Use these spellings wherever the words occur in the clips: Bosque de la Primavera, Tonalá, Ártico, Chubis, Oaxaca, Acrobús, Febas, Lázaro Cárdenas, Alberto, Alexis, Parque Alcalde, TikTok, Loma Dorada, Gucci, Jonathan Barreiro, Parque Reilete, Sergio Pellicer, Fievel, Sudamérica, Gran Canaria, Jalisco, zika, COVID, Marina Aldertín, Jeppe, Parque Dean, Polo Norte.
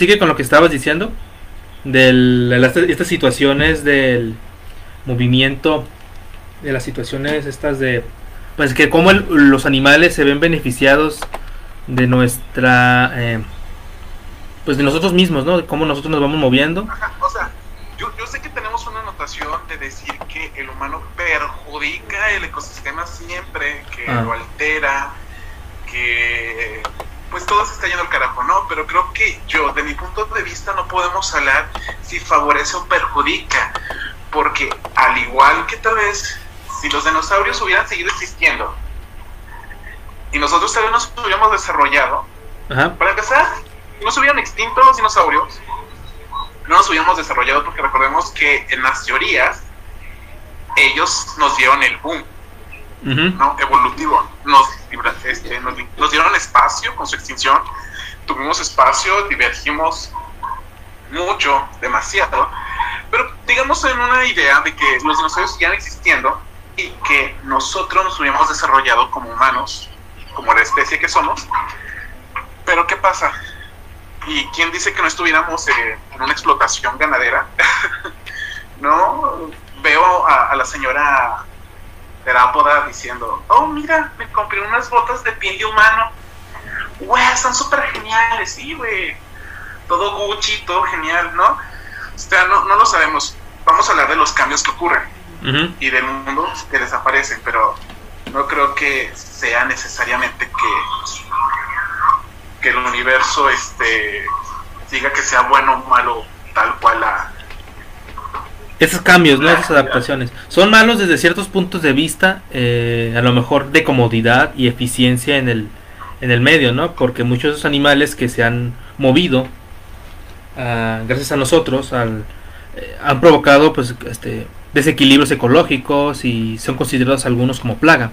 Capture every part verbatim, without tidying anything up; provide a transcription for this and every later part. sigue con lo que estabas diciendo de estas situaciones del movimiento, de las situaciones estas de, pues que como el, los animales se ven beneficiados de nuestra, eh, pues de nosotros mismos, ¿no? De cómo nosotros nos vamos moviendo. Ajá, o sea, yo, yo sé que tenemos una anotación de decir que el humano perjudica el ecosistema siempre, que ah. lo altera, que pues todo se está yendo al carajo, ¿no? Pero creo que yo, de mi punto de vista, no podemos hablar si favorece o perjudica, porque al igual que tal vez si los dinosaurios hubieran seguido existiendo y nosotros tal vez nos hubiéramos desarrollado, ajá, para empezar, si no se hubieran extinto los dinosaurios, no nos hubiéramos desarrollado, porque recordemos que en las teorías ellos nos dieron el boom, uh-huh, ¿no? Evolutivo. Nos, este, nos, nos dieron espacio con su extinción. Tuvimos espacio, divergimos mucho, demasiado. Pero digamos en una idea de que los dinosaurios siguen existiendo y que nosotros nos hubiéramos desarrollado como humanos, como la especie que somos. Pero ¿qué pasa? ¿Y quién dice que no estuviéramos eh, en una explotación ganadera? No veo a, a la señora Terápoda diciendo, oh mira, me compré unas botas de piel de humano, güey, están súper geniales, sí, güey, todo Gucci, todo genial, ¿no? O sea, no, no lo sabemos. Vamos a hablar de los cambios que ocurren, uh-huh, y del mundo que desaparecen, pero no creo que sea necesariamente que que el universo este diga que sea bueno o malo tal cual la... Esos cambios, ¿no? Esas adaptaciones son malos desde ciertos puntos de vista, eh, a lo mejor de comodidad y eficiencia en el, en el medio, ¿no? Porque muchos de esos animales que se han movido uh, gracias a nosotros al, eh, han provocado pues este desequilibrios ecológicos y son considerados algunos como plaga.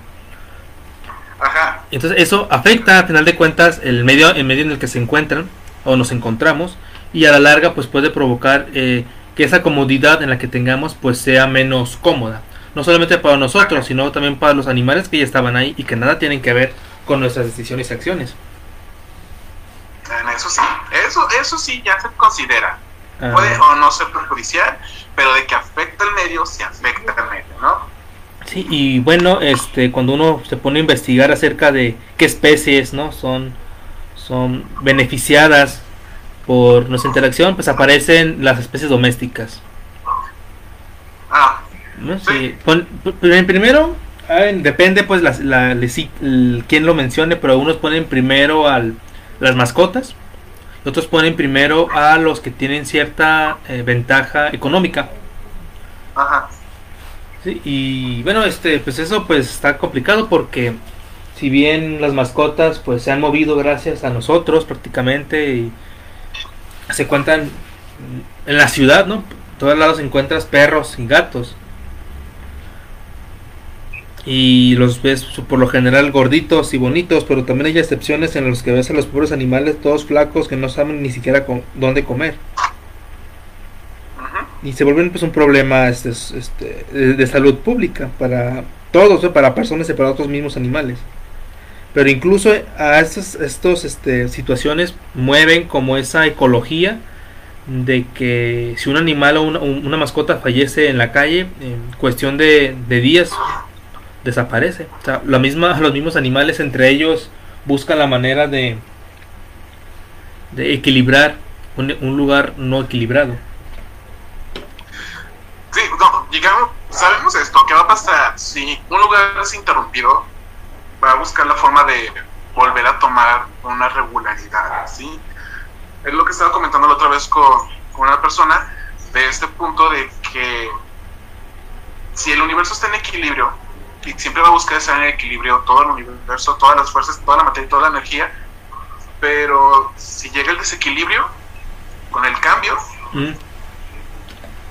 Ajá. Entonces eso afecta a final de cuentas el medio, el medio en el que se encuentran o nos encontramos, y a la larga pues puede provocar eh, que esa comodidad en la que tengamos pues sea menos cómoda, no solamente para nosotros, sino también para los animales que ya estaban ahí y que nada tienen que ver con nuestras decisiones y acciones. Eso sí, eso, eso sí ya se considera. Ajá. Puede o no ser perjudicial, pero de que afecta al medio, sí afecta al medio, ¿no? Sí, y bueno, este, cuando uno se pone a investigar acerca de qué especies, ¿no?, son, son beneficiadas por nuestra interacción, pues aparecen las especies domésticas. Ah, ¿no? Sí. Sí. Primero, eh, depende pues la, la, la, la, quién lo mencione, pero algunos ponen primero a las mascotas, otros ponen primero a los que tienen cierta eh, ventaja económica. Ajá. Sí, y bueno, este pues eso pues está complicado, porque si bien las mascotas pues se han movido gracias a nosotros prácticamente, y se cuentan en la ciudad, ¿no? Por todos lados encuentras perros y gatos, y los ves por lo general gorditos y bonitos, pero también hay excepciones en los que ves a los pobres animales todos flacos que no saben ni siquiera con dónde comer. Y se vuelven pues un problema este, este, de salud pública para todos, ¿no?, para personas y para otros mismos animales. Pero incluso a estas estos, este, situaciones mueven como esa ecología de que si un animal o una, una mascota fallece en la calle, en cuestión de, de días desaparece. O sea, la misma, los mismos animales entre ellos buscan la manera de, de equilibrar un, un lugar no equilibrado. Sí, no, llegamos, sabemos esto, ¿qué va a pasar? Si un lugar es interrumpido, va a buscar la forma de volver a tomar una regularidad, ¿sí? Es lo que estaba comentando la otra vez con, con una persona, de este punto de que si el universo está en equilibrio, y siempre va a buscar estar en equilibrio todo el universo, todas las fuerzas, toda la materia y toda la energía, pero si llega el desequilibrio, con el cambio... Mm.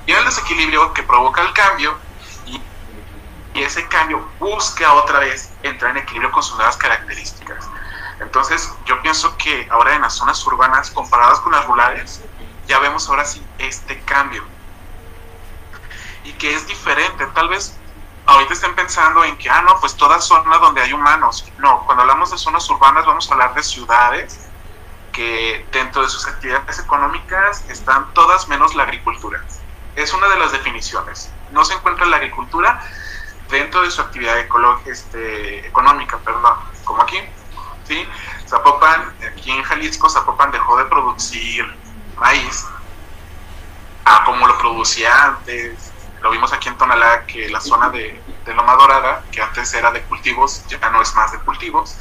Y el desequilibrio que provoca el cambio, y, y ese cambio busca otra vez entrar en equilibrio con sus nuevas características. Entonces yo pienso que ahora en las zonas urbanas comparadas con las rurales ya vemos ahora sí este cambio, y que es diferente. Tal vez ahorita estén pensando en que ah no, pues toda zona donde hay humanos. No, cuando hablamos de zonas urbanas vamos a hablar de ciudades que dentro de sus actividades económicas están todas menos la agricultura. Es una de las definiciones. No se encuentra la agricultura dentro de su actividad este, económica, perdón, como aquí, ¿sí? Zapopan, aquí en Jalisco, Zapopan dejó de producir maíz a como lo producía antes. Lo vimos aquí en Tonalá, que la zona de, de Loma Dorada, que antes era de cultivos, ya no es más de cultivos,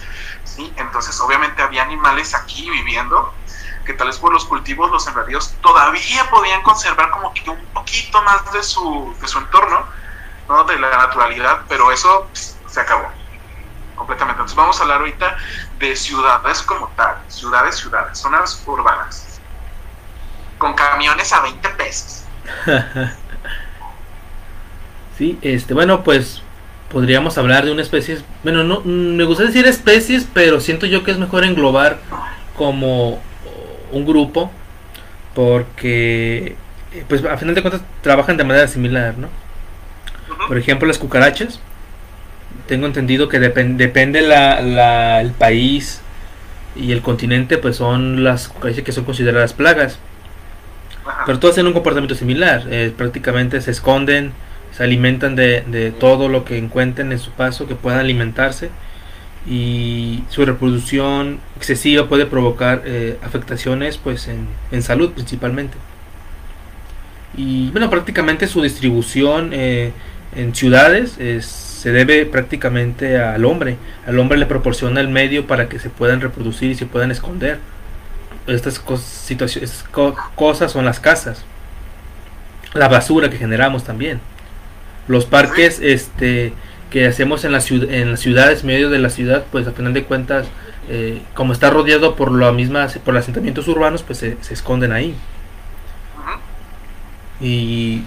¿sí? Entonces, obviamente había animales aquí viviendo, que tal vez por los cultivos, los sembradíos todavía podían conservar como que un poquito más de su, de su entorno, ¿no? De la naturalidad, pero eso pues, se acabó completamente. Entonces vamos a hablar ahorita de ciudades como tal, ciudades, ciudades, zonas urbanas, con camiones a veinte pesos. Sí, este, bueno, pues podríamos hablar de una especie, bueno, no, me gusta decir especies, pero siento yo que es mejor englobar como un grupo, porque, pues, a final de cuentas trabajan de manera similar, ¿no? Por ejemplo, las cucarachas, tengo entendido que depend, depende la, la, el país y el continente, pues son las cucarachas que son consideradas plagas, pero todas tienen un comportamiento similar, eh, prácticamente se esconden, se alimentan de, de todo lo que encuentren en su paso, que puedan alimentarse, y su reproducción excesiva puede provocar eh, afectaciones pues en, en salud principalmente. Y bueno, prácticamente su distribución eh, en ciudades es, se debe prácticamente al hombre. Al hombre le proporciona el medio para que se puedan reproducir y se puedan esconder. Estas, cos, situaciones, estas co, cosas son las casas, la basura que generamos también, los parques este que hacemos en las en las ciudades, medio de la ciudad, pues a final de cuentas, eh, como está rodeado por la misma por los asentamientos urbanos, pues se, se esconden ahí. Y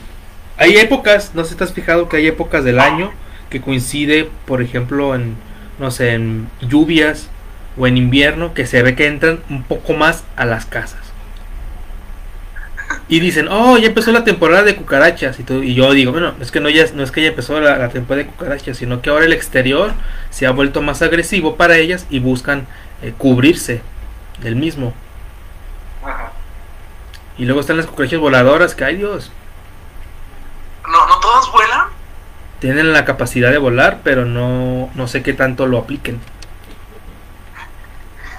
hay épocas, no sé si te has fijado que hay épocas del año que coincide, por ejemplo, en, no sé, en lluvias o en invierno, que se ve que entran un poco más a las casas. Y dicen, oh, ya empezó la temporada de cucarachas. Y, tú, y yo digo, bueno, es que no, ya, no es que ya empezó la, la temporada de cucarachas, sino que ahora el exterior se ha vuelto más agresivo para ellas y buscan eh, cubrirse del mismo. Y luego están las cucarachas voladoras, que ay Dios. No, no todas vuelan. Tienen la capacidad de volar, pero no, no sé qué tanto lo apliquen.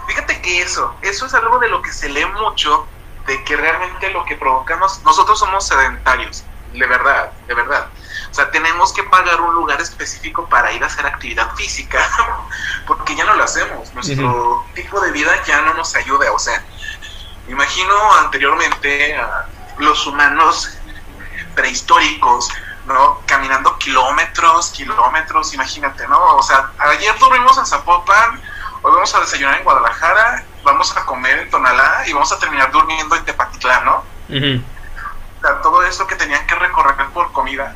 Fíjate que eso, eso es algo de lo que se lee mucho, de que realmente lo que provocamos, nosotros somos sedentarios, de verdad, de verdad. O sea, tenemos que pagar un lugar específico para ir a hacer actividad física, porque ya no lo hacemos, nuestro uh-huh. tipo de vida ya no nos ayuda, o sea, imagino anteriormente a los humanos prehistóricos, ¿no? Caminando kilómetros, kilómetros, imagínate, ¿no? O sea, ayer dormimos en Zapopan, hoy vamos a desayunar en Guadalajara, vamos a comer en Tonalá y vamos a terminar durmiendo en Tepatitlán, ¿no? Uh-huh. O sea, todo eso que tenían que recorrer por comida,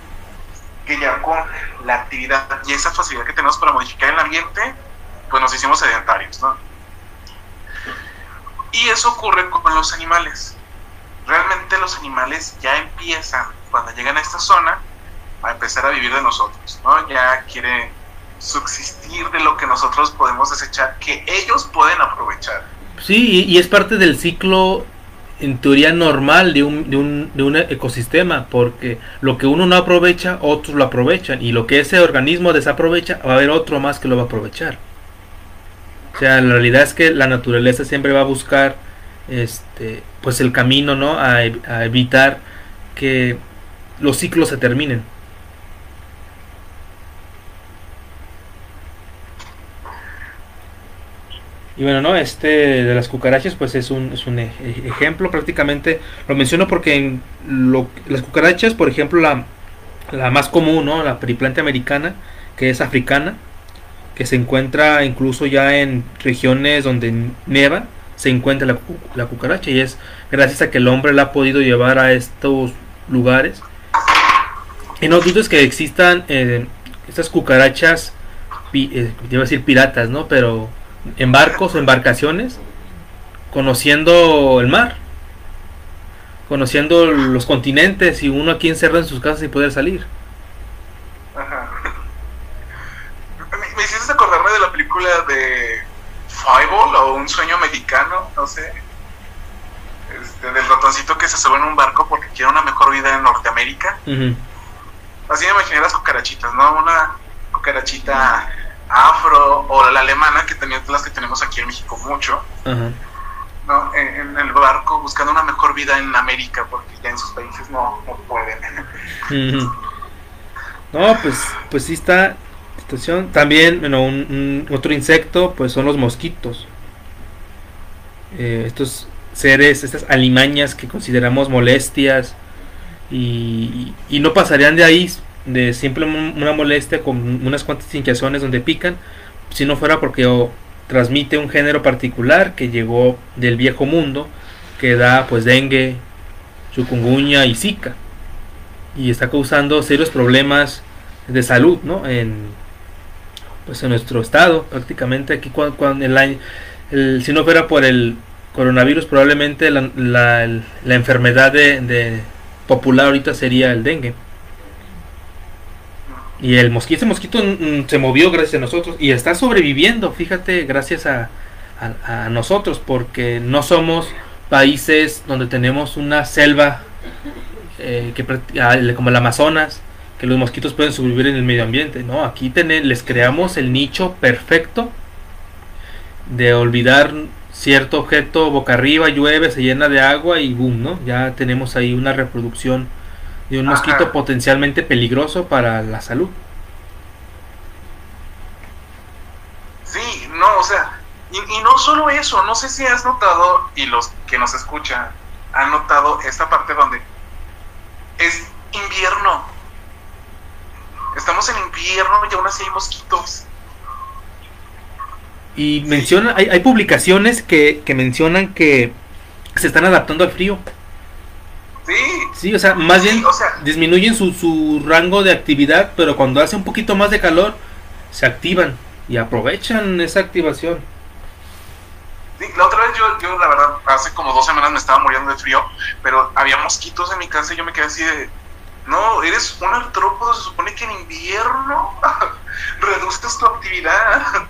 que ya con la actividad y esa facilidad que tenemos para modificar el ambiente, pues nos hicimos sedentarios, ¿no? Y eso ocurre con los animales. Realmente los animales ya empiezan, cuando llegan a esta zona, a empezar a vivir de nosotros, ¿no? Ya quieren subsistir de lo que nosotros podemos desechar, que ellos pueden aprovechar. Sí, y es parte del ciclo, en teoría, normal de un, de un, de un ecosistema, porque lo que uno no aprovecha, otros lo aprovechan, y lo que ese organismo desaprovecha, va a haber otro más que lo va a aprovechar. O sea, la realidad es que la naturaleza siempre va a buscar este pues el camino, ¿no? A, a evitar que los ciclos se terminen. Y bueno, ¿no? Este de las cucarachas pues es un, es un ejemplo, prácticamente lo menciono porque en lo, las cucarachas, por ejemplo, la, la más común, ¿no? La periplante americana, que es africana, que se encuentra incluso ya en regiones donde neva, se encuentra la, la cucaracha, y es gracias a que el hombre la ha podido llevar a estos lugares. Y no dudes que existan eh, estas cucarachas, pi, eh, iba a decir piratas, ¿no? Pero en barcos o embarcaciones, conociendo el mar, conociendo los continentes, y uno aquí encerrado en sus casas sin poder salir. Ajá. Me, me hiciste acordarme de la película de Fievel, o un un sueño mexicano, no sé, este, del ratoncito que se sube en un barco porque quiere una mejor vida en Norteamérica. Uh-huh. Así me imaginé las cucarachitas, ¿no? Una cucarachita afro o la alemana, que también las que tenemos aquí en México mucho, uh-huh, ¿no? En, en el barco buscando una mejor vida en América porque ya en sus países no, no pueden. Uh-huh. No, pues, pues sí está... También, bueno, un, un, otro insecto, pues son los mosquitos. Eh, estos seres, estas alimañas que consideramos molestias y, y, y no pasarían de ahí, de siempre una molestia con unas cuantas hinchazones donde pican, si no fuera porque oh, transmite un género particular que llegó del viejo mundo, que da pues dengue, chikungunya y zika, y está causando serios problemas de salud, ¿no? En pues en nuestro estado, prácticamente aquí cuando, cuando el año, el, si no fuera por el coronavirus, probablemente la, la, la enfermedad de, de popular ahorita sería el dengue. Y el mosquito, ese mosquito mm, se movió gracias a nosotros y está sobreviviendo, fíjate, gracias a, a, a nosotros, porque no somos países donde tenemos una selva eh, que, como el Amazonas, que los mosquitos pueden sobrevivir en el medio ambiente, ¿no? Aquí ten- les creamos el nicho perfecto de olvidar cierto objeto boca arriba, llueve, se llena de agua y boom, ¿no? Ya tenemos ahí una reproducción de un mosquito, ajá, potencialmente peligroso para la salud. Sí, no, o sea, y, y no solo eso, no sé si has notado, y los que nos escuchan han notado esta parte donde es invierno. Estamos en invierno y aún así hay mosquitos. Y sí, menciona, hay, hay publicaciones que, que mencionan que se están adaptando al frío. Sí. Sí, o sea, más sí, bien o sea, disminuyen su, su rango de actividad, pero cuando hace un poquito más de calor, se activan y aprovechan esa activación. Sí, la otra vez yo, yo la verdad, hace como dos semanas me estaba muriendo de frío, pero había mosquitos en mi casa y yo me quedé así de... No, eres un artrópodo, se supone que en invierno reduces tu actividad,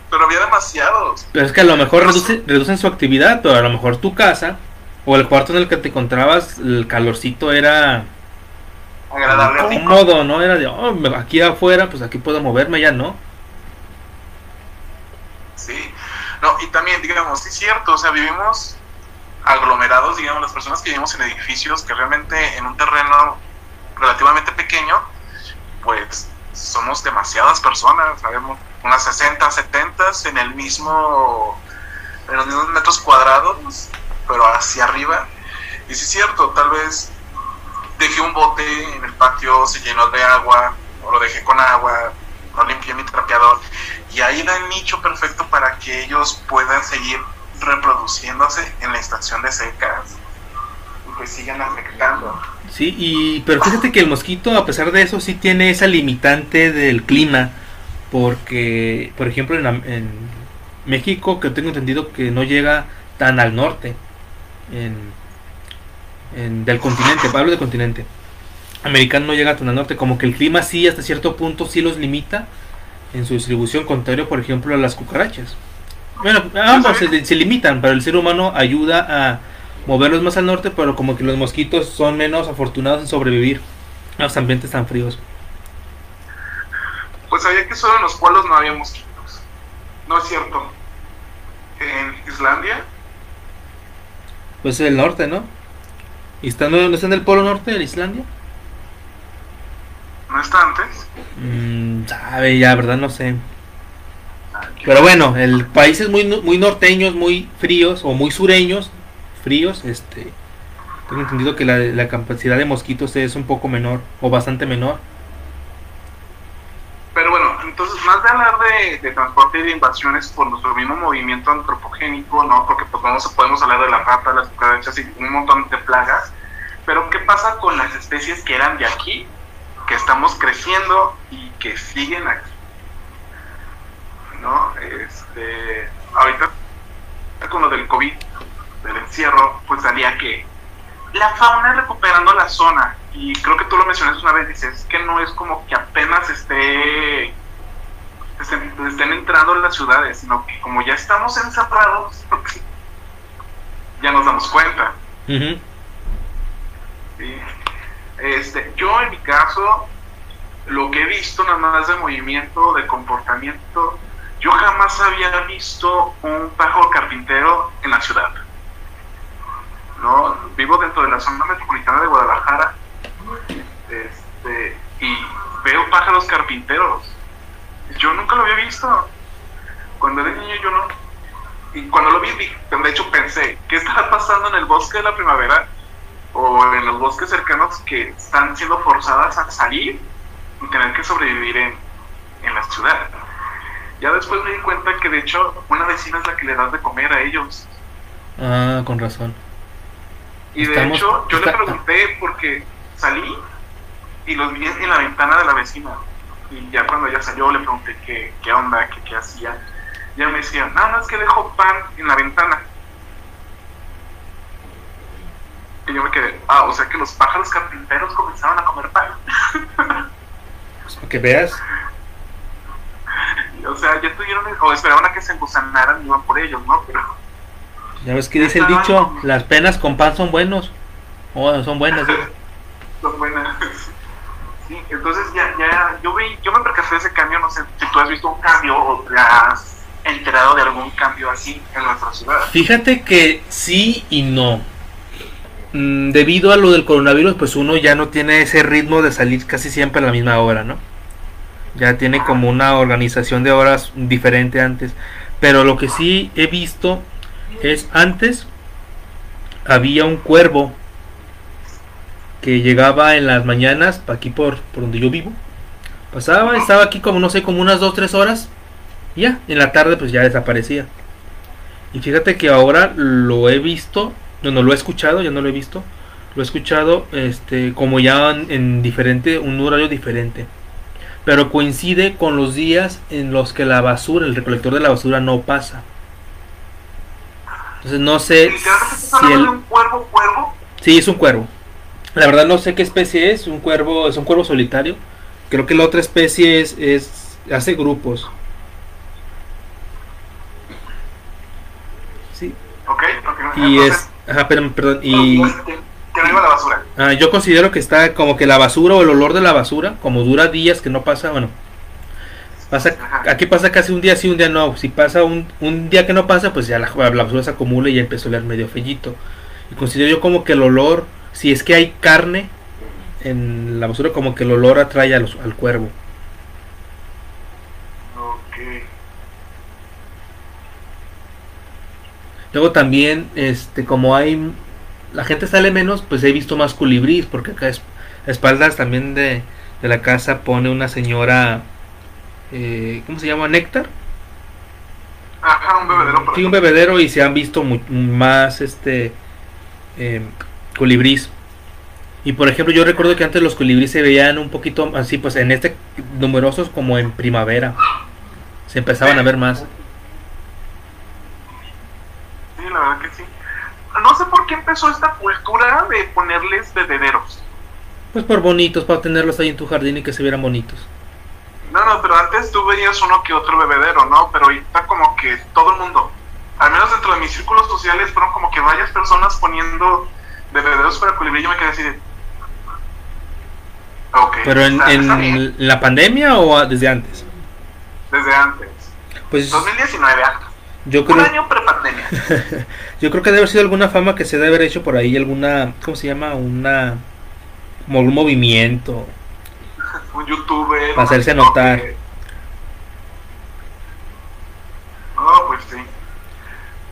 pero había demasiados. Pero es que a lo mejor reduce, reducen su actividad, pero a lo mejor tu casa o el cuarto en el que te encontrabas, el calorcito era agradable, cómodo, ¿no? Era de, oh, aquí afuera, pues aquí puedo moverme, ya no. Sí, no, y también, digamos, sí es cierto, o sea, vivimos aglomerados, digamos, las personas que vivimos en edificios que realmente en un terreno relativamente pequeño, pues somos demasiadas personas, sabemos, unas sesenta, setenta en el mismo, en los mismos metros cuadrados, pero hacia arriba. Y sí es cierto, tal vez dejé un bote en el patio, se llenó de agua, o lo dejé con agua, no limpié mi trapeador, y ahí da el nicho perfecto para que ellos puedan seguir reproduciéndose en la estación de secas, pues sigan afectando. Sí, y pero fíjate que el mosquito, a pesar de eso, sí tiene esa limitante del clima, porque, por ejemplo, en, en México, que tengo entendido que no llega tan al norte en, en, del continente, hablo del continente americano, no llega tan al norte, como que el clima sí, hasta cierto punto, sí los limita en su distribución, contrario, por ejemplo, a las cucarachas. Bueno, ambos se, se limitan, pero el ser humano ayuda a moverlos más al norte, pero como que los mosquitos son menos afortunados en sobrevivir a los ambientes tan fríos. Pues sabía que solo en los polos no había mosquitos. No es cierto. ¿En Islandia? Pues el norte, ¿no? ¿Y está, no, no está en el Polo Norte de Islandia? ¿No está antes? Mm, sabe, ya, verdad, no sé. Pero bueno, el países muy, muy norteños, muy fríos o muy sureños, fríos, este, tengo entendido que la, la capacidad de mosquitos es un poco menor, o bastante menor. Pero bueno, entonces, más de hablar de, de transporte y de invasiones por nuestro mismo movimiento antropogénico, ¿no? Porque pues vamos, podemos hablar de la rata, las cucarachas y un montón de plagas, pero ¿qué pasa con las especies que eran de aquí, que estamos creciendo y que siguen aquí? ¿No? Este, ahorita con lo del COVID, del encierro, pues salía que la fauna recuperando la zona, y creo que tú lo mencionaste una vez, dices que no es como que apenas esté, estén, estén entrando en las ciudades, sino que como ya estamos encerrados ya nos damos cuenta. Uh-huh. Sí. Este, yo en mi caso, lo que he visto nada más de movimiento, de comportamiento, yo jamás había visto un pájaro carpintero en la ciudad. No, vivo dentro de la zona metropolitana de Guadalajara, este, y veo pájaros carpinteros. Yo nunca lo había visto. Cuando era niño yo no. Y cuando lo vi, de hecho pensé, ¿qué estará pasando en el Bosque de la Primavera o en los bosques cercanos que están siendo forzadas a salir y tener que sobrevivir en, en la ciudad? Ya después me di cuenta que de hecho una vecina es la que le da de comer a ellos. Ah, con razón. Y de Estamos... hecho yo Está... le pregunté porque salí y los vi en la ventana de la vecina. Y ya cuando ella salió le pregunté qué, qué onda, qué, qué hacía. Ya me decía, nada más que dejo pan en la ventana. Y yo me quedé, ah, o sea que los pájaros carpinteros comenzaron a comer pan. Pues que veas. O sea, ya tuvieron, o esperaban a que se engusanaran y iban por ellos, ¿no? Pero ya ves que dice el dicho, con... las penas con pan son buenos. Oh, son buenas, ¿eh? Son buenas. Sí, entonces ya, ya, yo vi, yo me percaté de ese cambio, no sé si tú has visto un cambio o te has enterado de algún cambio así en nuestra ciudad. Fíjate que sí y no. Mm, debido a lo del coronavirus, pues uno ya no tiene ese ritmo de salir casi siempre a la misma hora, ¿no? Ya tiene como una organización de horas diferente antes. Pero lo que sí he visto es, antes había un cuervo que llegaba en las mañanas, aquí por, por donde yo vivo, pasaba, estaba aquí como, no sé, como unas dos, tres horas, y ya, en la tarde pues ya desaparecía. Y fíjate que ahora lo he visto, no, no lo he escuchado, ya no lo he visto, lo he escuchado este, como ya en, en diferente, un horario diferente, pero coincide con los días en los que la basura, el recolector de la basura no pasa. Entonces no sé si el... ¿Un cuervo, cuervo? Sí, es un cuervo. La verdad no sé qué especie es, un cuervo, es un cuervo solitario. Creo que la otra especie es, es hace grupos. Sí. Okay, okay, y entonces, es, ajá, perdón, perdón y que no iba la basura. Ah, yo considero que está como que la basura o el olor de la basura, como dura días que no pasa, bueno. Pasa, aquí pasa casi un día sí, un día no. Si pasa un, un día que no pasa, pues ya la, la basura se acumula y ya empezó a oler medio fellito. Y considero yo como que el olor, si es que hay carne en la basura, como que el olor atrae a los, al cuervo. Okay. Luego también, este, como hay, la gente sale menos, pues he visto más culibrís, porque acá es, a espaldas también de, de la casa pone una señora, eh, ¿cómo se llama? ¿Néctar? Ajá, un bebedero. Sí, un bebedero, y se han visto muy, más, este, eh, colibrís. Y por ejemplo yo recuerdo que antes los colibrís se veían un poquito así, pues en este numerosos como en primavera se empezaban a ver más. Sí, la verdad que sí. No sé por qué empezó esta cultura de ponerles bebederos. Pues por bonitos, para tenerlos ahí en tu jardín y que se vieran bonitos. No, no, pero antes tú veías uno que otro bebedero, ¿no? Pero ahorita como que todo el mundo, al menos dentro de mis círculos sociales, fueron como que varias personas poniendo bebederos para colibrí. Yo me quedé así de... Okay, ¿pero en, está, está en la pandemia o desde antes? Desde antes, pues dos mil diecinueve, antes. Yo creo... un año prepandemia. Yo creo que debe haber sido alguna fama que se debe haber hecho por ahí, alguna, ¿cómo se llama? Una, como un movimiento, un youtuber, para hacerse notar. No, pues sí.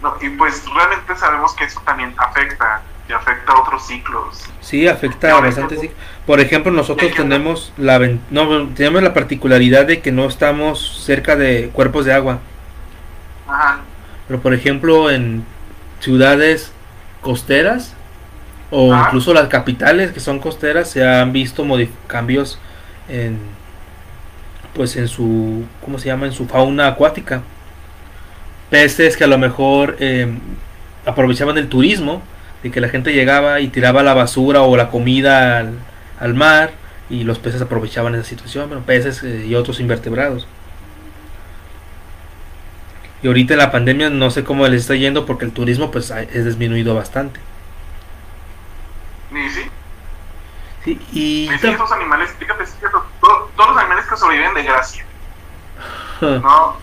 No, y pues realmente sabemos que eso también afecta, y afecta a otros ciclos. Sí, afecta a bastante ciclos. Por ejemplo, nosotros tenemos la, no, tenemos la particularidad de que no estamos cerca de cuerpos de agua. Ajá. Pero por ejemplo en ciudades costeras o ajá, incluso las capitales que son costeras, se han visto cambios en, pues en su, ¿cómo se llama? En su fauna acuática. Peces que a lo mejor eh, aprovechaban del turismo, de que la gente llegaba y tiraba la basura o la comida al, al mar, y los peces aprovechaban esa situación, bueno, peces eh, y otros invertebrados. y ahorita en la pandemia no sé cómo les está yendo porque el turismo pues es disminuido bastante. ¿Y sí? Sí, y... sí, estos animales, fíjate, es cierto, todo, todos los animales que sobreviven de gracia, ¿no?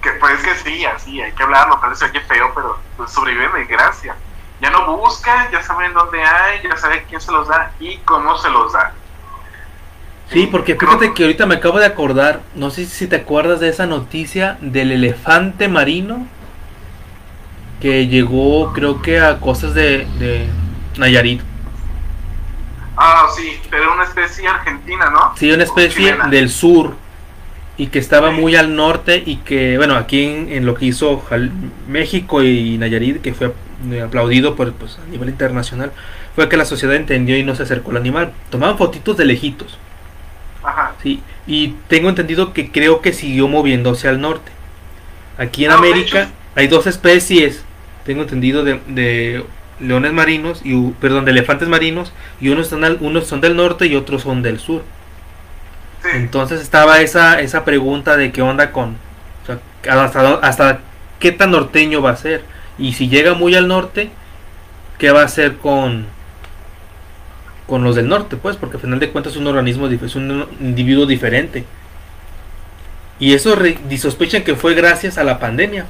Que pues que sí, así, hay que hablarlo, tal vez se oye feo, pero pues, sobreviven de gracia. Ya no buscan, ya saben dónde hay, ya saben quién se los da y cómo se los da. Sí, porque fíjate que ahorita me acabo de acordar, no sé si te acuerdas de esa noticia del elefante marino que llegó, creo que a costas de, de Nayarit. Ah, sí, pero una especie argentina, ¿no? Sí, una especie del sur y que estaba sí. muy al norte y que, bueno, aquí en, en lo que hizo Jal- México y Nayarit, que fue aplaudido por, pues, a nivel internacional, fue que la sociedad entendió y no se acercó al animal. Tomaban fotitos de lejitos. Ajá. Sí, y tengo entendido que creo que siguió moviéndose al norte. Aquí en no, América hay dos especies, tengo entendido, de, de leones marinos y perdón, de elefantes marinos, y unos son al, unos son del norte y otros son del sur. Sí. Entonces estaba esa esa pregunta de qué onda con, o sea, hasta hasta qué tan norteño va a ser, y si llega muy al norte, qué va a hacer con con los del norte, pues, porque al final de cuentas es un organismo, es un individuo diferente. Y eso re, sospechan que fue gracias a la pandemia.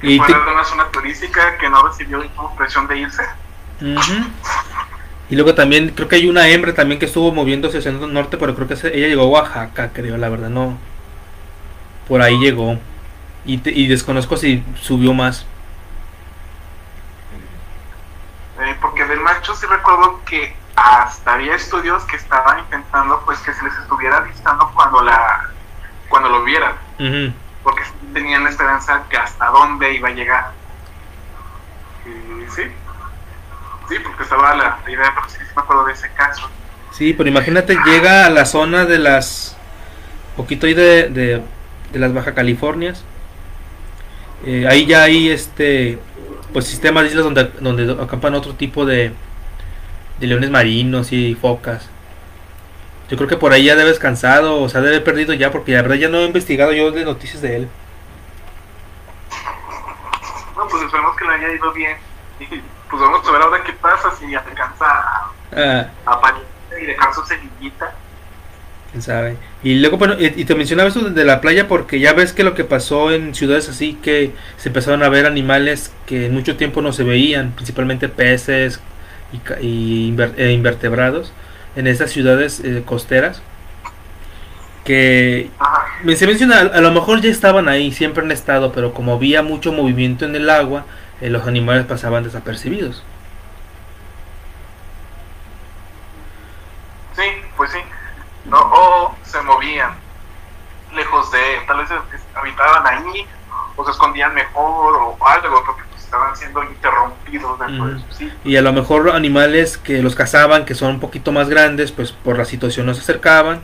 Sí. Y fue te... una zona turística que no recibió ninguna presión de irse. Uh-huh. Y luego también, creo que hay una hembra también que estuvo moviéndose hacia el norte, pero creo que ella llegó a Oaxaca, creo, la verdad, no. Por ahí llegó. Y, te, y desconozco si subió más. Eh, porque del macho sí recuerdo que hasta había estudios que estaban intentando pues que se les estuviera avistando cuando la cuando lo vieran, uh-huh. porque tenían la esperanza que hasta dónde iba a llegar. Y sí, sí, porque estaba la, la idea, pero sí, sí me acuerdo de ese caso. Sí, pero imagínate, ah. llega a la zona de las, poquito ahí de, de, de las Baja Californias, eh, ahí ya hay este... pues sistemas de islas donde, donde acampan otro tipo de, de leones marinos y focas. Yo creo que por ahí ya debe descansado, o sea, debe perdido ya, porque la verdad ya no he investigado yo de noticias de él. No, pues esperemos que le haya ido bien. Y pues vamos a ver ahora qué pasa, si alcanza a, ah. a aparecer y dejar su semillita. ¿Quién sabe? Y luego, bueno, y te mencionaba eso de la playa porque ya ves que lo que pasó en ciudades así, que se empezaron a ver animales que en mucho tiempo no se veían, principalmente peces y, y e invertebrados en esas ciudades eh, costeras, que se menciona, a lo mejor ya estaban ahí, siempre han estado, pero como había mucho movimiento en el agua, eh, los animales pasaban desapercibidos. Sí, pues sí. No, o se movían lejos de, tal vez habitaban ahí, o se escondían mejor, o algo, porque pues estaban siendo interrumpidos dentro mm. de sus sitios. Y a lo mejor animales que los cazaban, que son un poquito más grandes, pues por la situación no se acercaban,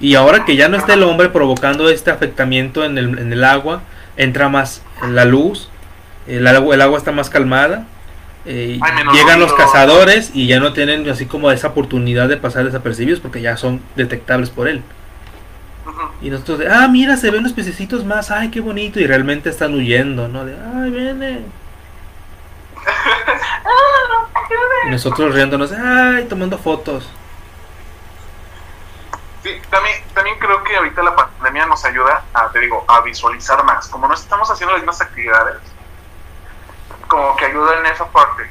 y ahora que ya no está el hombre provocando este afectamiento en el, en el agua, entra más la luz, el agua, el agua está más calmada, Eh, Ay, llegan los cazadores y ya no tienen así como esa oportunidad de pasar desapercibidos porque ya son detectables por él. Uh-huh. Y nosotros de, ah, mira, se ven los pececitos más, ay, qué bonito, y realmente están huyendo, ¿no? De, ay, viene. Y nosotros riéndonos, ay, tomando fotos. Sí, también, también creo que ahorita la pandemia nos ayuda a, te digo, a visualizar más. Como no estamos haciendo las mismas actividades, como que ayuda en esa parte.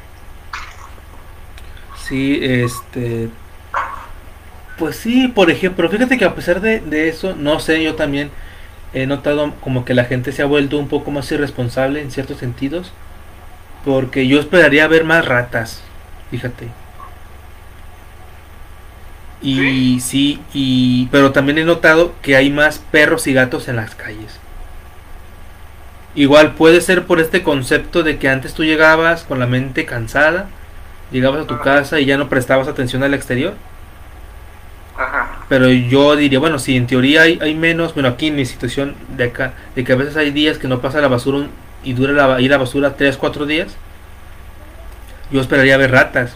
Sí, este... pues sí, por ejemplo, fíjate que a pesar de, de eso, no sé, yo también he notado como que la gente se ha vuelto un poco más irresponsable en ciertos sentidos, porque yo esperaría ver más ratas, fíjate. Y sí, sí y, pero también he notado que hay más perros y gatos en las calles. Igual puede ser por este concepto de que antes tú llegabas con la mente cansada, llegabas a tu Ajá. casa y ya no prestabas atención al exterior. Ajá. Pero yo diría, bueno, si en teoría hay, hay menos, bueno, aquí en mi situación de acá, de que a veces hay días que no pasa la basura un, y dura la, y la basura tres, cuatro días, yo esperaría ver ratas.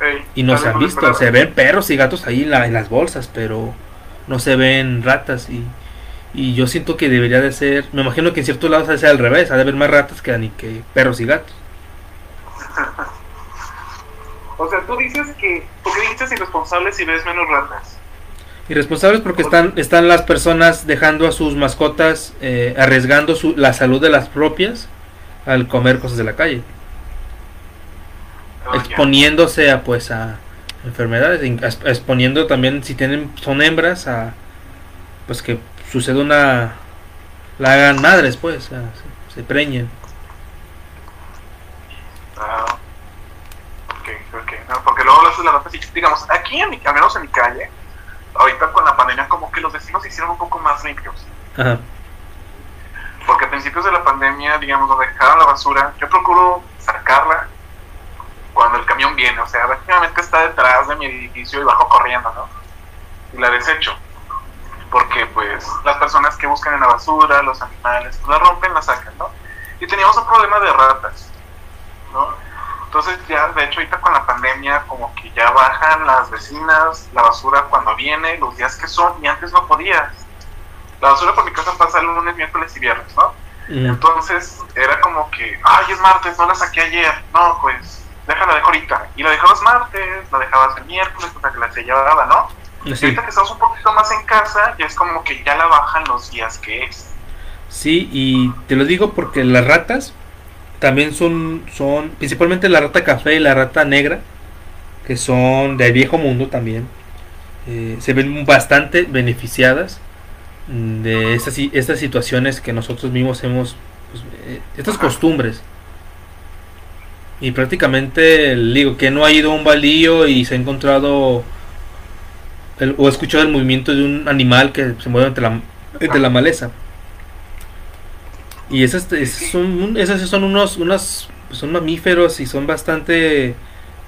Hey. Y no se han visto, se ven perros y gatos ahí en, la, en las bolsas, pero no se ven ratas. Y, y yo siento que debería de ser, me imagino que en ciertos lados ha de ser al revés, ha de haber más ratas que, que perros y gatos. O sea, tú dices que, ¿por qué dices irresponsables si ves menos ratas? Irresponsables porque están están las personas dejando a sus mascotas, eh, arriesgando su, la salud de las propias al comer cosas de la calle. Oh, exponiéndose yeah. a pues a enfermedades, exponiendo también si tienen son hembras a pues que suceda una la hagan madres pues, a, se, se preñen. Ah, okay, okay. No, porque luego las ratas, digamos, aquí en mi, al menos en mi calle, ahorita con la pandemia como que los vecinos se hicieron un poco más limpios. Ajá. Porque a principios de la pandemia, digamos, donde dejaron la basura, yo procuro sacarla cuando el camión viene, o sea, prácticamente está detrás de mi edificio y bajo corriendo, ¿no? Y la desecho, porque pues las personas que buscan en la basura, los animales, pues, la rompen, la sacan, ¿no? Y teníamos un problema de ratas, ¿no? Entonces ya, de hecho, ahorita con la pandemia como que ya bajan las vecinas, la basura cuando viene, los días que son, y antes no podías. La basura por mi casa pasa el lunes, miércoles y viernes, ¿no? Yeah. Entonces era como que, ay, es martes, no la saqué ayer, no, pues, déjala, dejo ahorita. Y la dejabas martes, la dejabas el miércoles, hasta que la se llevaba, ¿no? Sí. Y ahorita que estamos un poquito más en casa, ya es como que ya la bajan los días que es. Sí, y te lo digo porque las ratas también son, son principalmente la rata café y la rata negra, que son del viejo mundo también, eh, se ven bastante beneficiadas de estas, estas situaciones que nosotros mismos hemos, pues, eh, estas costumbres. Y prácticamente, digo, que no ha ido a un baldío y se ha encontrado el, o ha escuchado el movimiento de un animal que se mueve entre la, entre la maleza. Y esas, esas son, esas son unos, unos son mamíferos y son bastante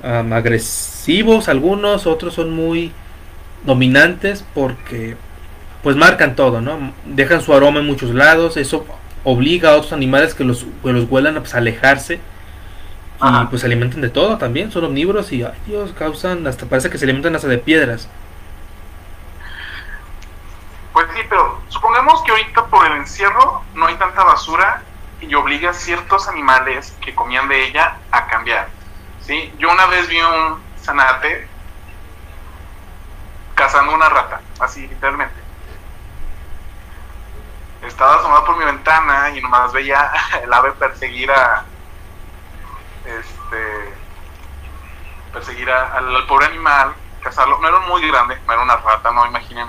um, agresivos algunos, otros son muy dominantes porque pues marcan todo, ¿no? Dejan su aroma en muchos lados, eso obliga a otros animales que los, que los huelan a pues, alejarse. Ajá. Y pues se alimentan de todo también, son omnívoros y ay Dios, causan, hasta parece que se alimentan hasta de piedras. Pues sí, pero supongamos que ahorita por el encierro no hay tanta basura y obliga a ciertos animales que comían de ella a cambiar, ¿sí? Yo una vez vi un zanate cazando una rata, así literalmente. Estaba asomado por mi ventana y nomás veía el ave perseguir a... Este... Perseguir a, al, al pobre animal, cazarlo. No era muy grande, no era una rata, no imaginen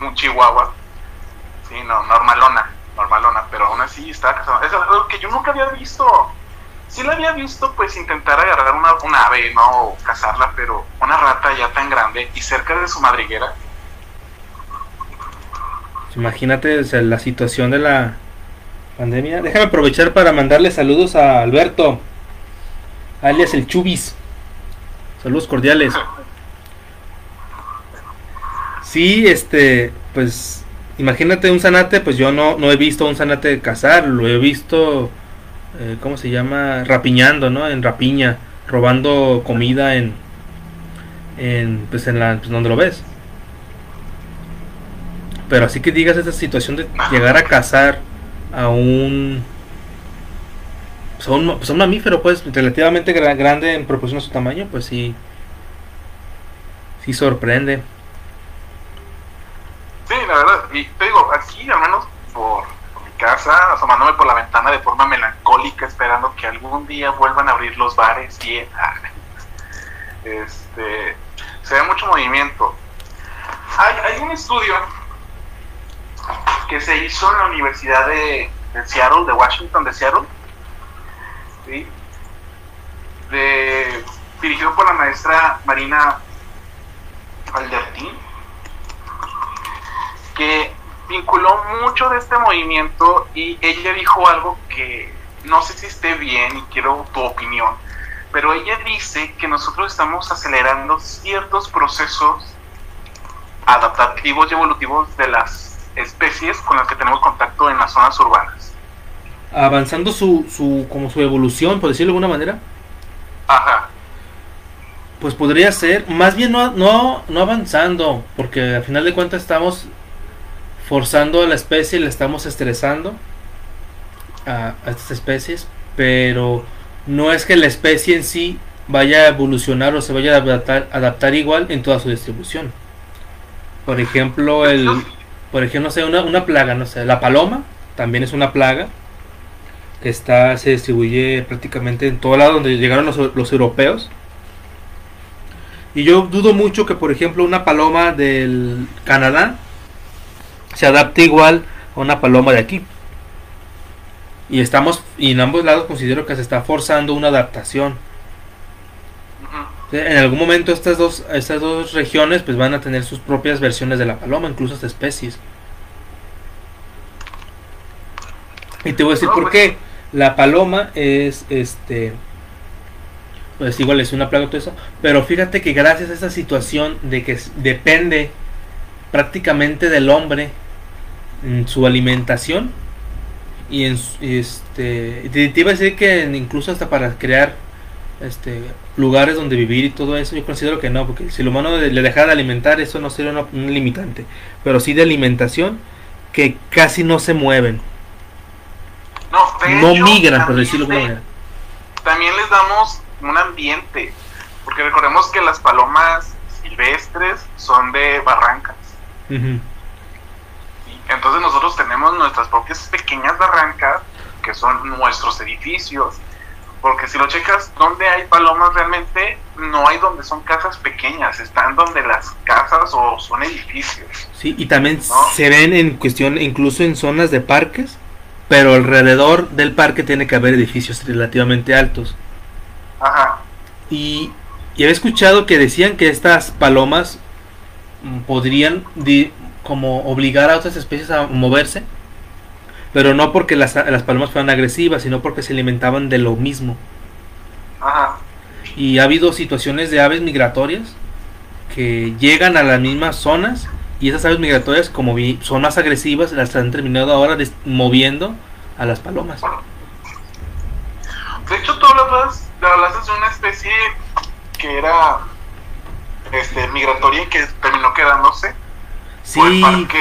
un... un chihuahua, sí, no, normalona, normalona, pero aún así estaba cazando. Es algo que yo nunca había visto. Sí la había visto, pues, intentar agarrar una, una ave, ¿no?, o cazarla, pero una rata ya tan grande y cerca de su madriguera. Imagínate, o sea, la situación de la pandemia. Déjame aprovechar para mandarle saludos a Alberto, alias el Chubis. Saludos cordiales. Sí, este, pues, imagínate un zanate, pues yo no, no he visto un zanate cazar, lo he visto, eh, ¿cómo se llama? Rapiñando, ¿no? En rapiña, robando comida en, en pues en la, pues donde lo ves. Pero así que digas esta situación de llegar a cazar a un, pues a un, pues a un mamífero, pues, relativamente gran, grande en proporción a su tamaño, pues sí, sí sorprende. Sí, la verdad, y te digo, aquí al menos por, por mi casa, asomándome por la ventana de forma melancólica, esperando que algún día vuelvan a abrir los bares y este, se ve mucho movimiento. Hay, hay un estudio que se hizo en la Universidad de, de Seattle, de Washington, de Seattle, ¿sí? de, dirigido por la maestra Marina Aldertín, que vinculó mucho de este movimiento, y ella dijo algo que no sé si esté bien y quiero tu opinión, pero ella dice que nosotros estamos acelerando ciertos procesos adaptativos y evolutivos de las especies con las que tenemos contacto en las zonas urbanas. Avanzando su, su, como su evolución, por decirlo de alguna manera. Ajá. Pues podría ser, más bien no, no, no avanzando, porque al final de cuentas estamos forzando a la especie, la estamos estresando a, a estas especies, pero no es que la especie en sí vaya a evolucionar o se vaya a adaptar, adaptar igual en toda su distribución. Por ejemplo, el, por ejemplo, no sé, una, una plaga, no sé, la paloma también es una plaga que está, se distribuye prácticamente en todo lado donde llegaron los, los europeos. Y yo dudo mucho que, por ejemplo, una paloma del Canadá se adapte igual a una paloma de aquí. Y estamos, y en ambos lados considero que se está forzando una adaptación. En algún momento estas dos, estas dos regiones pues van a tener sus propias versiones de la paloma, incluso hasta especies. Y te voy a decir por qué. La paloma es este pues igual es una plaga, todo eso, pero fíjate que gracias a esa situación de que depende prácticamente del hombre en su alimentación y en este te iba a decir que incluso hasta para crear este lugares donde vivir y todo eso, yo considero que no, porque si el humano le dejara de alimentar, eso no sería un, un limitante, pero sí de alimentación, que casi no se mueven, no, de no hecho, migran, por decirlo de alguna manera. También les damos un ambiente, porque recordemos que las palomas silvestres son de barrancas. Uh-huh. Entonces nosotros tenemos nuestras propias pequeñas barrancas que son nuestros edificios, porque si lo checas, donde hay palomas realmente no hay donde son casas pequeñas, están donde las casas o son edificios. Sí, y también, ¿no?, se ven en cuestión, incluso en zonas de parques, pero alrededor del parque tiene que haber edificios relativamente altos. Ajá. Y, y había escuchado que decían que estas palomas podrían di, como obligar a otras especies a moverse, pero no porque las, las palomas fueran agresivas, sino porque se alimentaban de lo mismo. Ajá. Y ha habido situaciones de aves migratorias que llegan a las mismas zonas, y esas aves migratorias, como vi, son más agresivas, las han terminado ahora des, moviendo a las palomas. De hecho, todas las aves hablaste de una especie que era este migratoria y que terminó quedándose. Sí, o el parque...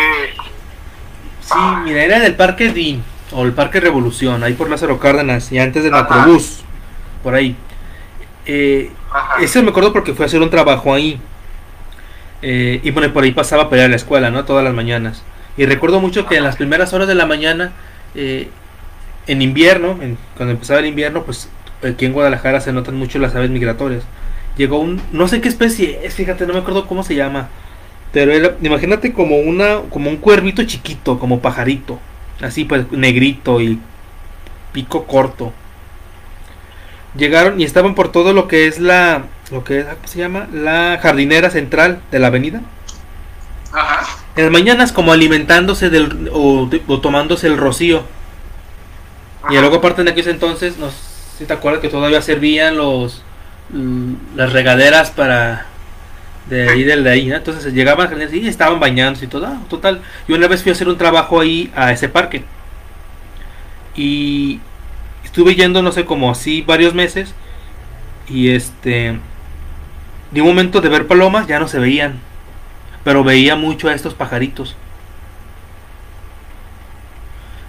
sí ah. mira, era del Parque Dean o el Parque Revolución, ahí por Lázaro Cárdenas y antes del Acrobús, por ahí. Eh, ese me acuerdo porque fui a hacer un trabajo ahí. Eh, y bueno, por ahí pasaba para ir a la escuela, ¿no? Todas las mañanas. Y recuerdo mucho que en las primeras horas de la mañana, eh, en invierno, en, cuando empezaba el invierno, pues aquí en Guadalajara se notan mucho las aves migratorias. Llegó un, no sé qué especie es, fíjate, no me acuerdo cómo se llama, pero era, imagínate como una, como un cuervito chiquito, como pajarito, así pues negrito y pico corto. Llegaron y estaban por todo lo que es la, lo que es, ¿cómo se llama? La jardinera central de la avenida. Ajá. En las mañanas como alimentándose del, o, o tomándose el rocío. Ajá. Y luego aparte de aquellos entonces nos... ¿Sí te acuerdas que todavía servían los las regaderas para de ahí de ahí, ¿no? Entonces llegaban y estaban bañándose y todo, ah, total. Yo una vez fui a hacer un trabajo ahí a ese parque y estuve yendo, no sé, como así varios meses, y este de un momento de ver palomas ya no se veían, pero veía mucho a estos pajaritos.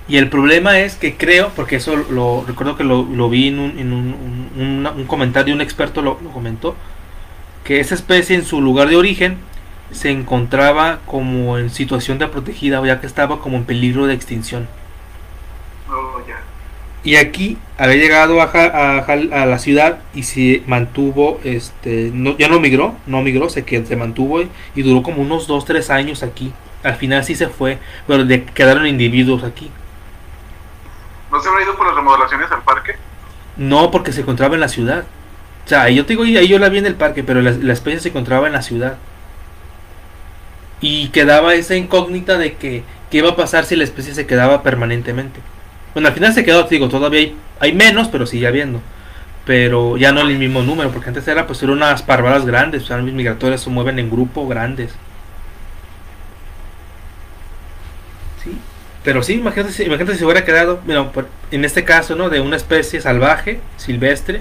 Y el problema es que creo, porque eso lo recuerdo que lo, lo vi en, un, en un, un, un comentario, un experto lo, lo comentó, que esa especie en su lugar de origen se encontraba como en situación de protegida, ya que estaba como en peligro de extinción. Oh, yeah. Y aquí había llegado a, a, a la ciudad y se mantuvo, este, no, ya no migró, no migró, se, quedó, se mantuvo y, y duró como unos dos, tres años aquí. Al final sí se fue, pero de, quedaron individuos aquí. ¿No se habrá ido por las remodelaciones al parque? No, porque se encontraba en la ciudad. O sea, yo te digo, ahí yo la vi en el parque, pero la, la especie se encontraba en la ciudad. Y quedaba esa incógnita de que qué iba a pasar si la especie se quedaba permanentemente. Bueno, al final se quedó, te digo, todavía hay, hay menos, pero sigue habiendo. Pero ya no el mismo número, porque antes era, pues, eran unas parvadas grandes, o sea, los migratorios se mueven en grupo grandes. Pero sí, imagínate, imagínate si hubiera quedado, bueno, en este caso, ¿no?, de una especie salvaje, silvestre,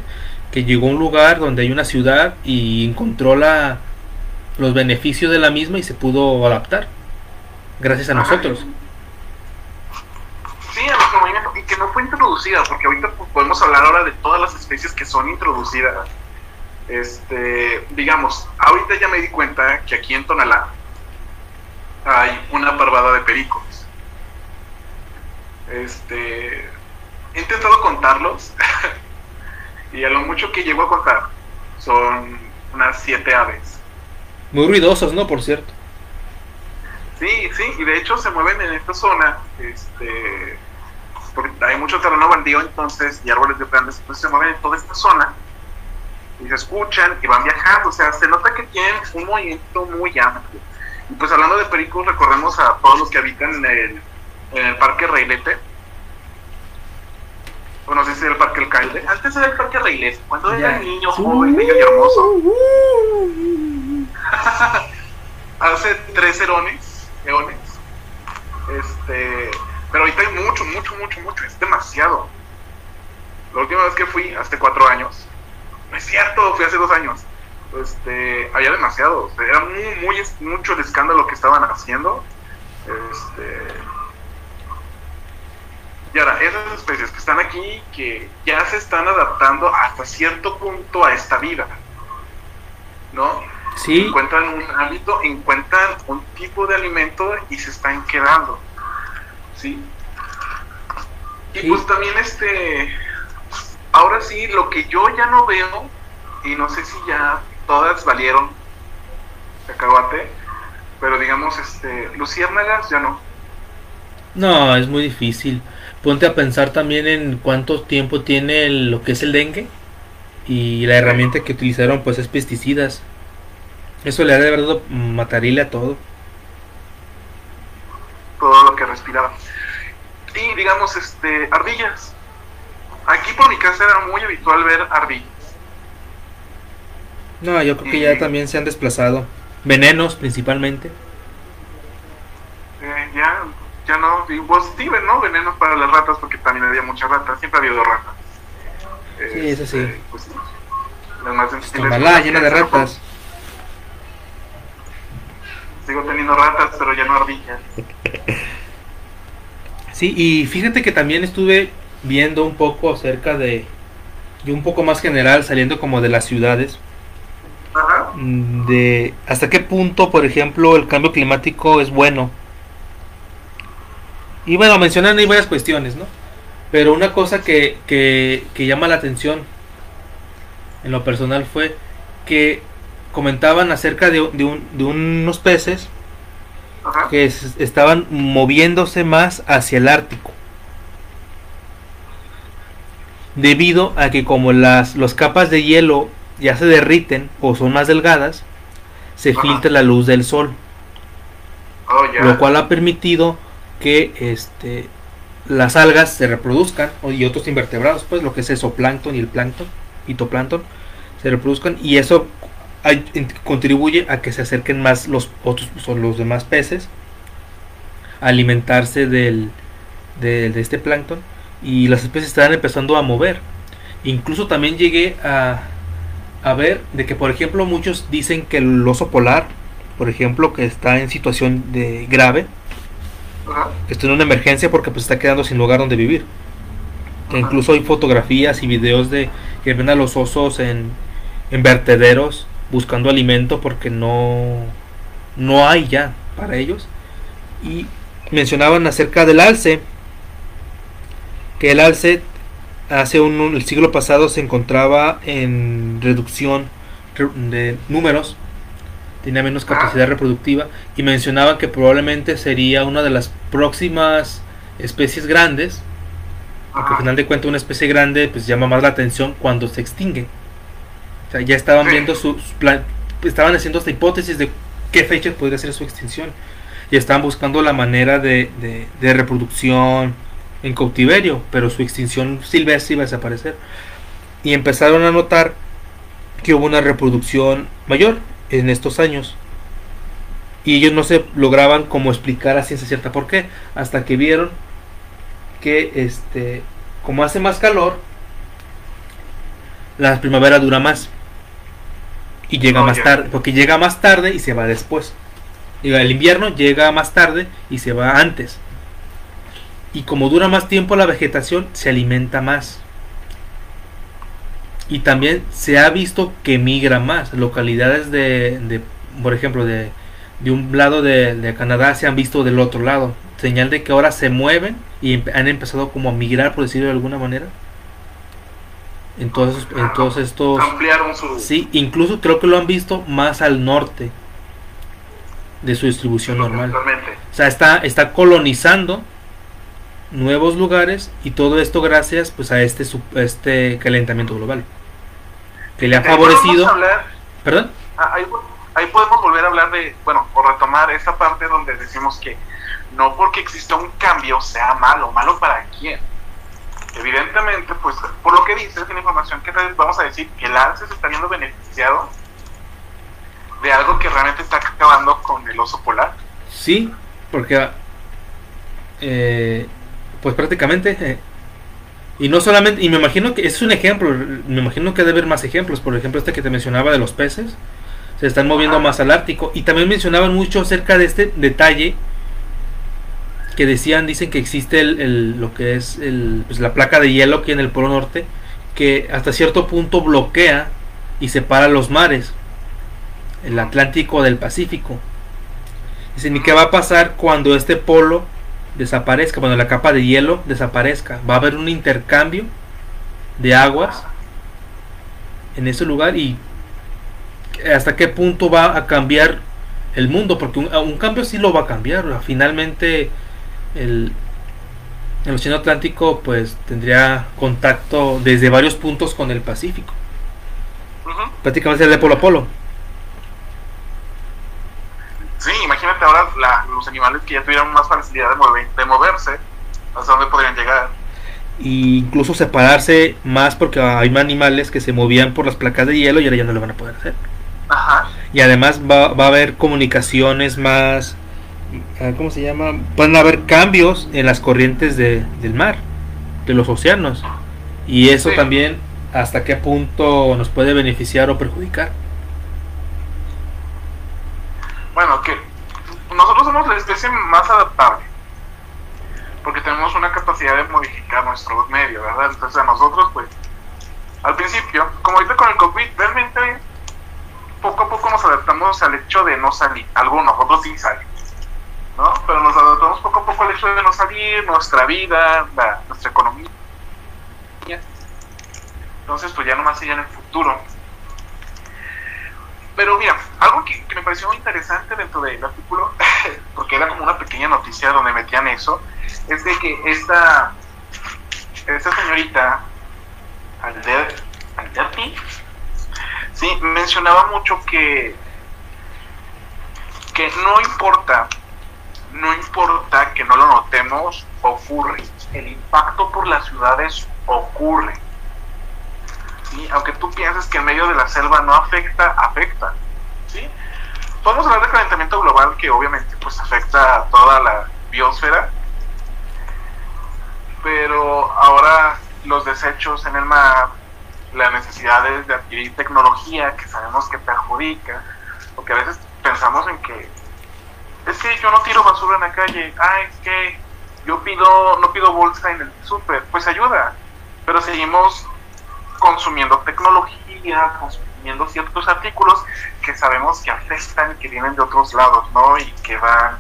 que llegó a un lugar donde hay una ciudad y encontró la, los beneficios de la misma y se pudo adaptar gracias a nosotros. Sí, y que no fue introducida, porque ahorita podemos hablar ahora de todas las especies que son introducidas. Este, digamos, ahorita ya me di cuenta que aquí en Tonalá hay una parvada de pericos. Este, he intentado contarlos y a lo mucho que llego a contar son unas siete aves. Muy ruidosos, ¿no? Por cierto. Sí, sí, y de hecho se mueven en esta zona, este, porque hay mucho terreno baldío, entonces, y árboles de plantas, entonces se mueven en toda esta zona y se escuchan y van viajando. O sea, se nota que tienen un movimiento muy amplio. Y pues hablando de pericos, recordemos a todos los que habitan en el, en el Parque Reilete. Bueno, no sé si era el Parque Alcalde. Antes era el Parque Reyes. Cuando era niño, joven, bello y hermoso. Hace tres erones, eones. Este, pero ahorita hay mucho, mucho, mucho, mucho. Es demasiado. La última vez que fui, hace cuatro años. No es cierto, fui hace dos años. Este, había demasiado. Era muy, muy, mucho el escándalo que estaban haciendo. Este... Y ahora, esas especies que están aquí, que ya se están adaptando hasta cierto punto a esta vida, ¿no? Sí. Encuentran un hábito, encuentran un tipo de alimento y se están quedando, ¿sí? Y sí, pues también este... Ahora sí, lo que yo ya no veo, y no sé si ya todas valieron cacahuate, pero digamos, este, luciérnagas ya no. No, es muy difícil. Ponte a pensar también en cuánto tiempo tiene el, lo que es el dengue, y la herramienta que utilizaron pues es pesticidas. Eso le ha de verdad matarile a todo. Todo lo que respiraba. Y digamos, este, ardillas. Aquí por mi casa era muy habitual ver ardillas. No, yo creo que ya también se han desplazado. Venenos principalmente. Eh, ya... Ya no, y vos tiven, ¿no? Venenos para las ratas, porque también había muchas ratas, siempre ha habido ratas. Eh, sí, eso sí. Eh, pues, las más pues Tonalá, llena de ratas. Sigo teniendo ratas, pero ya no ardillas. Sí, y fíjate que también estuve viendo un poco acerca de, y un poco más general, saliendo como de las ciudades. Ajá. De hasta qué punto, por ejemplo, el cambio climático es bueno. Y bueno, mencionan ahí varias cuestiones, ¿no? Pero una cosa que, que, que llama la atención en lo personal fue que comentaban acerca de, de, un, de unos peces que es, estaban moviéndose más hacia el Ártico, debido a que como las los capas de hielo ya se derriten o son más delgadas, se Ajá. filtra la luz del sol, oh, yeah. lo cual ha permitido que este las algas se reproduzcan y otros invertebrados, pues lo que es zooplancton y el plancton, fitoplancton, se reproduzcan, y eso hay, contribuye a que se acerquen más los otros, son los demás peces a alimentarse del de, de este plancton, y las especies están empezando a mover. Incluso también llegué a a ver de que, por ejemplo, muchos dicen que el oso polar, por ejemplo, que está en situación de grave, que está en una emergencia porque pues está quedando sin lugar donde vivir. Que incluso hay fotografías y videos de que ven a los osos en, en vertederos buscando alimento porque no no hay ya para ellos. Y mencionaban acerca del alce, que el alce hace un, un el siglo pasado se encontraba en reducción de números, tenía menos capacidad reproductiva, y mencionaba que probablemente sería una de las próximas especies grandes, porque al final de cuentas una especie grande pues llama más la atención cuando se extingue. O sea, ya estaban viendo sus plan, estaban haciendo esta hipótesis de qué fecha podría ser su extinción, y estaban buscando la manera de, de, de reproducción en cautiverio, pero su extinción silvestre iba a desaparecer, y empezaron a notar que hubo una reproducción mayor en estos años, y ellos no se lograban como explicar a ciencia cierta por qué, hasta que vieron que este como hace más calor, la primavera dura más y llega oh, más yeah. tarde, porque llega más tarde y se va después. El invierno llega más tarde y se va antes. Y como dura más tiempo la vegetación, se alimenta más. Y también se ha visto que migra más. Localidades de, de por ejemplo, de, de un lado de, de Canadá se han visto del otro lado. Señal de que ahora se mueven y han empezado como a migrar, por decirlo de alguna manera. Entonces, claro, en todos estos... Ampliaron su... Sí, incluso creo que lo han visto más al norte de su distribución normal. O sea, está, está colonizando nuevos lugares, y todo esto gracias pues a este a este calentamiento global que le ha favorecido. ¿Perdón? Ahí, ahí podemos volver a hablar de, bueno, o retomar esa parte donde decimos que no porque exista un cambio sea malo. ¿Malo para quién? Evidentemente, pues, por lo que dices, en la información que traes, vamos a decir que el alce se está viendo beneficiado de algo que realmente está acabando con el oso polar. Sí, porque eh, pues prácticamente eh, y no solamente, y me imagino que es un ejemplo, me imagino que debe haber más ejemplos. Por ejemplo, este que te mencionaba de los peces, se están moviendo más al Ártico. Y también mencionaban mucho acerca de este detalle que decían, dicen que existe el, el, lo que es el, pues la placa de hielo aquí en el Polo Norte, que hasta cierto punto bloquea y separa los mares, el Atlántico del Pacífico. Dicen, ¿y qué va a pasar cuando este polo desaparezca, cuando la capa de hielo desaparezca? Va a haber un intercambio de aguas en ese lugar, y hasta qué punto va a cambiar el mundo, porque un, un cambio sí lo va a cambiar. Finalmente el, el océano Atlántico pues tendría contacto desde varios puntos con el Pacífico, uh-huh. prácticamente el de polo a polo. Sí, imagínate ahora la, los animales que ya tuvieran más facilidad de, mover, de moverse, hasta dónde podrían llegar. Y incluso separarse más, porque hay más animales que se movían por las placas de hielo y ahora ya no lo van a poder hacer. Ajá. Y además va, va a haber comunicaciones más, ¿cómo se llama? Van a haber cambios en las corrientes de, del mar, de los océanos. Y eso sí. También, ¿hasta qué punto nos puede beneficiar o perjudicar? Bueno, que nosotros somos la especie más adaptable, porque tenemos una capacidad de modificar nuestros medios, ¿verdad? Entonces a nosotros, pues, al principio, como ahorita con el COVID, realmente poco a poco nos adaptamos al hecho de no salir. Algunos, otros sí salen, ¿no? Pero nos adaptamos poco a poco al hecho de no salir, nuestra vida, la, nuestra economía. Entonces, pues ya nomás sería en el futuro. Pero mira, algo que, que me pareció muy interesante dentro del artículo, porque era como una pequeña noticia donde metían eso, es de que esta, esta señorita Alder, Alberti, sí, mencionaba mucho que que no importa, no importa que no lo notemos, ocurre. El impacto por las ciudades ocurre. Sí, aunque tú pienses que en medio de la selva no afecta, afecta, ¿sí? Podemos hablar de calentamiento global, que obviamente pues afecta a toda la biosfera, pero ahora los desechos en el mar, las necesidades de adquirir tecnología que sabemos que perjudica, porque a veces pensamos en que es que yo no tiro basura en la calle, ah, es que yo pido, no pido bolsa en el súper, pues ayuda, pero seguimos consumiendo tecnología, consumiendo ciertos artículos que sabemos que afectan, que vienen de otros lados, ¿no? Y que van,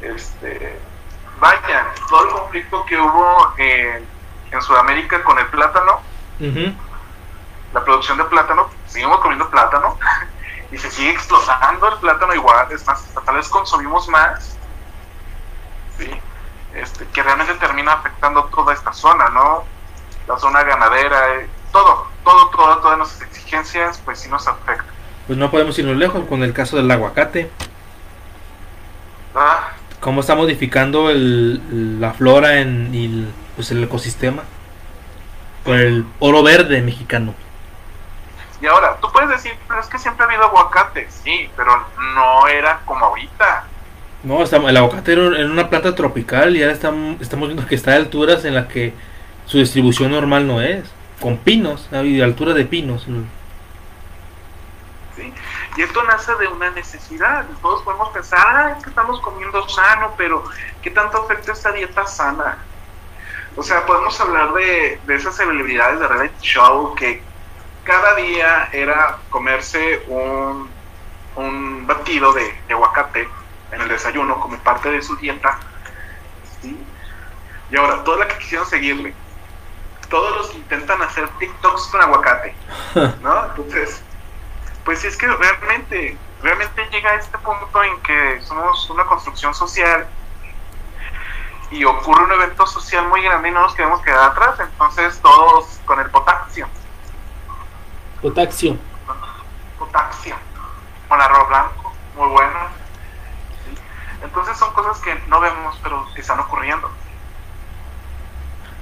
este, vayan, todo el conflicto que hubo eh, en Sudamérica con el plátano, uh-huh. la producción de plátano, seguimos comiendo plátano, y se sigue explotando el plátano igual, es más, hasta tal vez consumimos más, ¿sí? Este, que realmente termina afectando toda esta zona, ¿no? La zona ganadera, eh, Todo, todo, todo, todas nuestras exigencias, pues sí nos afecta. Pues no podemos irnos lejos con el caso del aguacate. Ah. ¿Cómo está modificando el, la flora en, y el, pues el ecosistema? Por el oro verde mexicano. Y ahora, tú puedes decir, pero es que siempre ha habido aguacate. Sí, pero no era como ahorita. No, está, el aguacate era en una planta tropical y ahora estamos, estamos viendo que está a alturas en las que su distribución normal no es. con pinos, a altura de pinos. ¿Sí? Y esto nace de una necesidad. Todos podemos pensar, ah, es que estamos comiendo sano, pero ¿qué tanto afecta esta dieta sana? O sea, podemos hablar de, de esas celebridades de reality show que cada día era comerse un, un batido de, de aguacate en el desayuno como parte de su dieta. ¿Sí? Y ahora, todas las que quisieron seguirle, todos los que intentan hacer TikToks con aguacate, ¿no? Entonces, pues es que realmente, realmente llega a este punto en que somos una construcción social y ocurre un evento social muy grande y no nos queremos quedar atrás, entonces todos con el potasio. Potasio. Potasio. Con arroz blanco, muy bueno. ¿Sí? Entonces son cosas que no vemos, pero que están ocurriendo.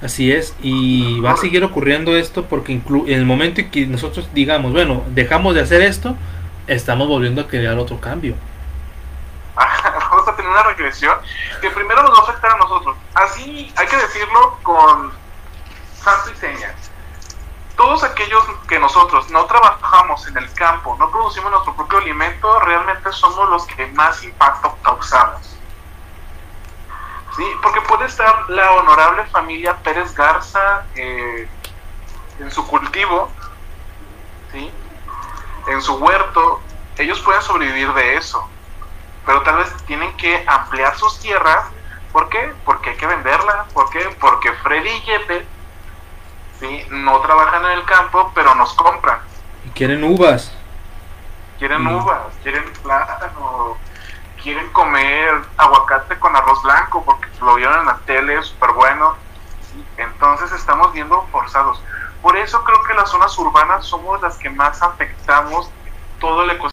Así es, y va a seguir ocurriendo esto porque inclu en el momento en que nosotros digamos, bueno, dejamos de hacer esto, estamos volviendo a crear otro cambio. Vamos a tener una regresión que primero nos va a afectar a nosotros. Así hay que decirlo con santo y seña. Todos aquellos que nosotros no trabajamos en el campo, no producimos nuestro propio alimento, realmente somos los que más impacto causamos. Sí, porque puede estar la honorable familia Pérez Garza eh, en su cultivo, ¿sí? En su huerto, ellos pueden sobrevivir de eso, pero tal vez tienen que ampliar sus tierras. ¿Por qué? Porque hay que venderla. ¿Por qué? Porque Freddy y Jeppe, ¿sí? No trabajan en el campo, pero nos compran. Y quieren uvas. Quieren mm. uvas, quieren plátano. Quieren comer aguacate con arroz blanco porque lo vieron en la tele, súper bueno. Entonces estamos viendo forzados. Por eso creo que las zonas urbanas somos las que más afectamos todo el ecosistema.